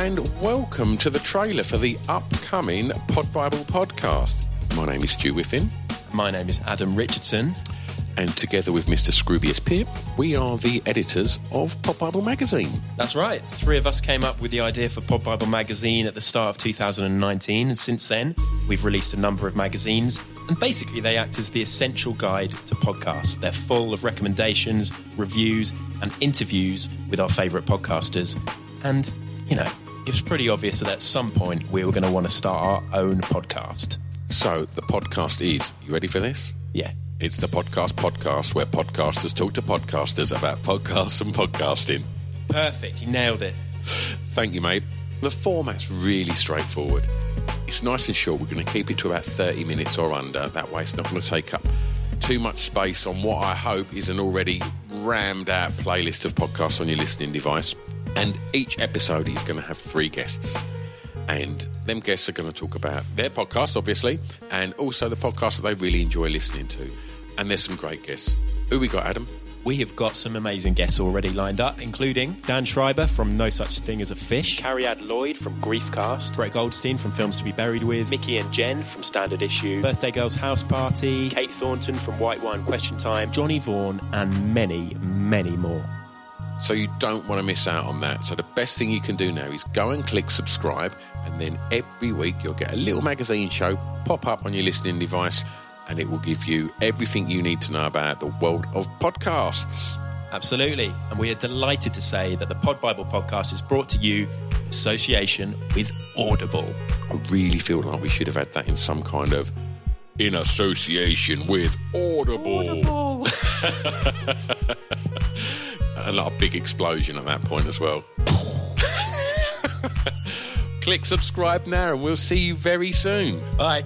and welcome to the trailer for the upcoming Pod Bible podcast. My name is Stu Whiffin. My name is Adam Richardson. And together with Mr. Scroobius Pip, we are the editors of Pod Bible Magazine. That's right. Three of us came up with the idea for Pod Bible Magazine at the start of 2019, and since then, we've released a number of magazines, and basically they act as the essential guide to podcasts. They're full of recommendations, reviews, and interviews with our favourite podcasters. And, you know, it was pretty obvious that at some point we were going to want to start our own podcast. So the podcast is, you ready for this? Yeah. It's the podcast where podcasters talk to podcasters about podcasts and podcasting. Perfect, you nailed it. Thank you, mate. The format's really straightforward. It's nice and short. We're going to keep it to about 30 minutes or under. That way it's not going to take up too much space on what I hope is an already rammed out playlist of podcasts on your listening device. And each episode is going to have three guests. And them guests are going to talk about their podcast, obviously, and also the podcast that they really enjoy listening to. And there's some great guests. Who we got, Adam? We have got some amazing guests already lined up, including Dan Schreiber from No Such Thing As A Fish, Cariad Lloyd from Griefcast, Brett Goldstein from Films To Be Buried With, Mickey and Jen from Standard Issue, Birthday Girls House Party, Kate Thornton from White Wine Question Time, Johnny Vaughan, and many, many more. So you don't want to miss out on that. So the best thing you can do now is go and click subscribe, and then every week you'll get a little magazine show pop up on your listening device, and it will give you everything you need to know about the world of podcasts. Absolutely. And we are delighted to say that the Pod Bible podcast is brought to you in association with Audible. I really feel like we should have had that in some kind of in association with Audible. A lot of big explosion at that point as well. Click subscribe now and we'll see you very soon. Bye.